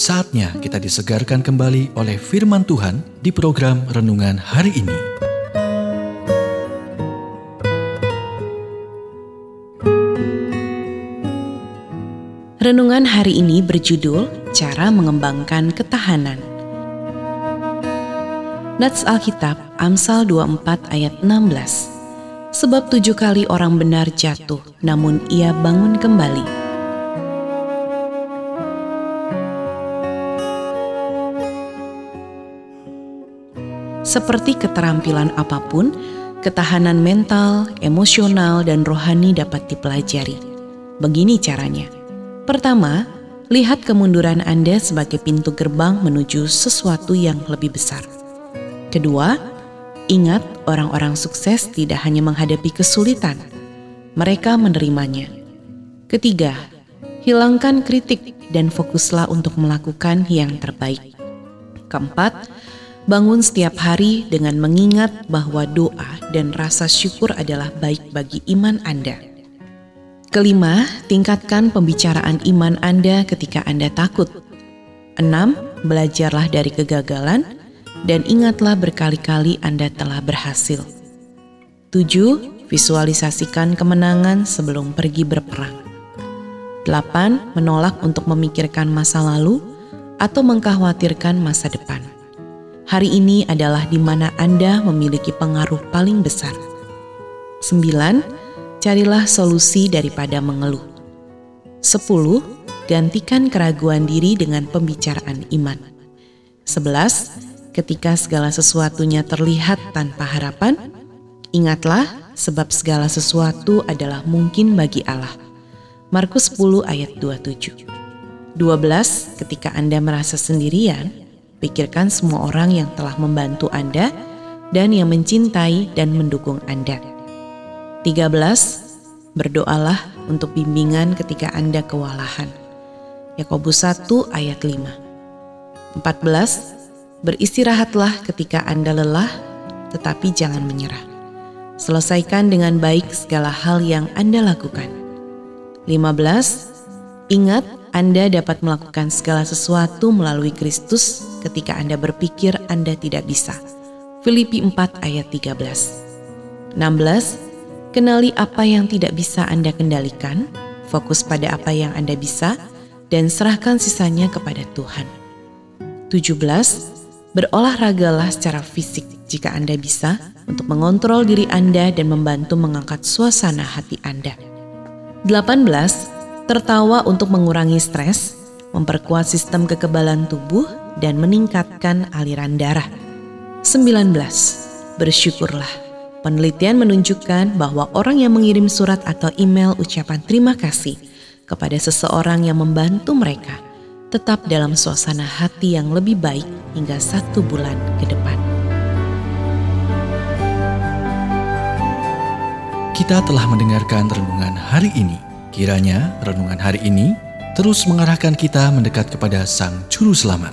Saatnya kita disegarkan kembali oleh firman Tuhan di program Renungan Hari Ini. Renungan hari ini berjudul Cara Mengembangkan Ketahanan. Nats Alkitab Amsal 24 ayat 16. Sebab 7 kali orang benar jatuh, namun ia bangun kembali. Seperti keterampilan apapun, ketahanan mental, emosional, dan rohani dapat dipelajari. Begini caranya. Pertama, lihat kemunduran Anda sebagai pintu gerbang menuju sesuatu yang lebih besar. Kedua, ingat orang-orang sukses tidak hanya menghadapi kesulitan, mereka menerimanya. Ketiga, hilangkan kritik dan fokuslah untuk melakukan yang terbaik. Keempat, bangun setiap hari dengan mengingat bahwa doa dan rasa syukur adalah baik bagi iman Anda. Kelima, tingkatkan pembicaraan iman Anda ketika Anda takut. Enam, belajarlah dari kegagalan dan ingatlah berkali-kali Anda telah berhasil. Tujuh, visualisasikan kemenangan sebelum pergi berperang. Delapan, menolak untuk memikirkan masa lalu atau mengkhawatirkan masa depan. Hari ini adalah di mana Anda memiliki pengaruh paling besar. 9. Carilah solusi daripada mengeluh. 10. Gantikan keraguan diri dengan pembicaraan iman. 11. Ketika segala sesuatunya terlihat tanpa harapan, ingatlah sebab segala sesuatu adalah mungkin bagi Allah. Markus 10 ayat 27. 12. Ketika Anda merasa sendirian, pikirkan semua orang yang telah membantu Anda dan yang mencintai dan mendukung Anda. 13. Berdoalah untuk bimbingan ketika Anda kewalahan. Yakobus 1 ayat 5. 14. Beristirahatlah ketika Anda lelah, tetapi jangan menyerah. Selesaikan dengan baik segala hal yang Anda lakukan. 15. Ingat, Anda dapat melakukan segala sesuatu melalui Kristus ketika Anda berpikir Anda tidak bisa. Filipi 4 ayat 13. 16. Kenali apa yang tidak bisa Anda kendalikan, fokus pada apa yang Anda bisa, dan serahkan sisanya kepada Tuhan. 17. Berolahragalah secara fisik jika Anda bisa untuk mengontrol diri Anda dan membantu mengangkat suasana hati Anda. 18. Tertawa untuk mengurangi stres, memperkuat sistem kekebalan tubuh, dan meningkatkan aliran darah. 19. Bersyukurlah. Penelitian menunjukkan bahwa orang yang mengirim surat atau email ucapan terima kasih kepada seseorang yang membantu mereka, tetap dalam suasana hati yang lebih baik hingga 1 bulan ke depan. Kita telah mendengarkan renungan hari ini. Kiranya renungan hari ini terus mengarahkan kita mendekat kepada Sang Juru Selamat,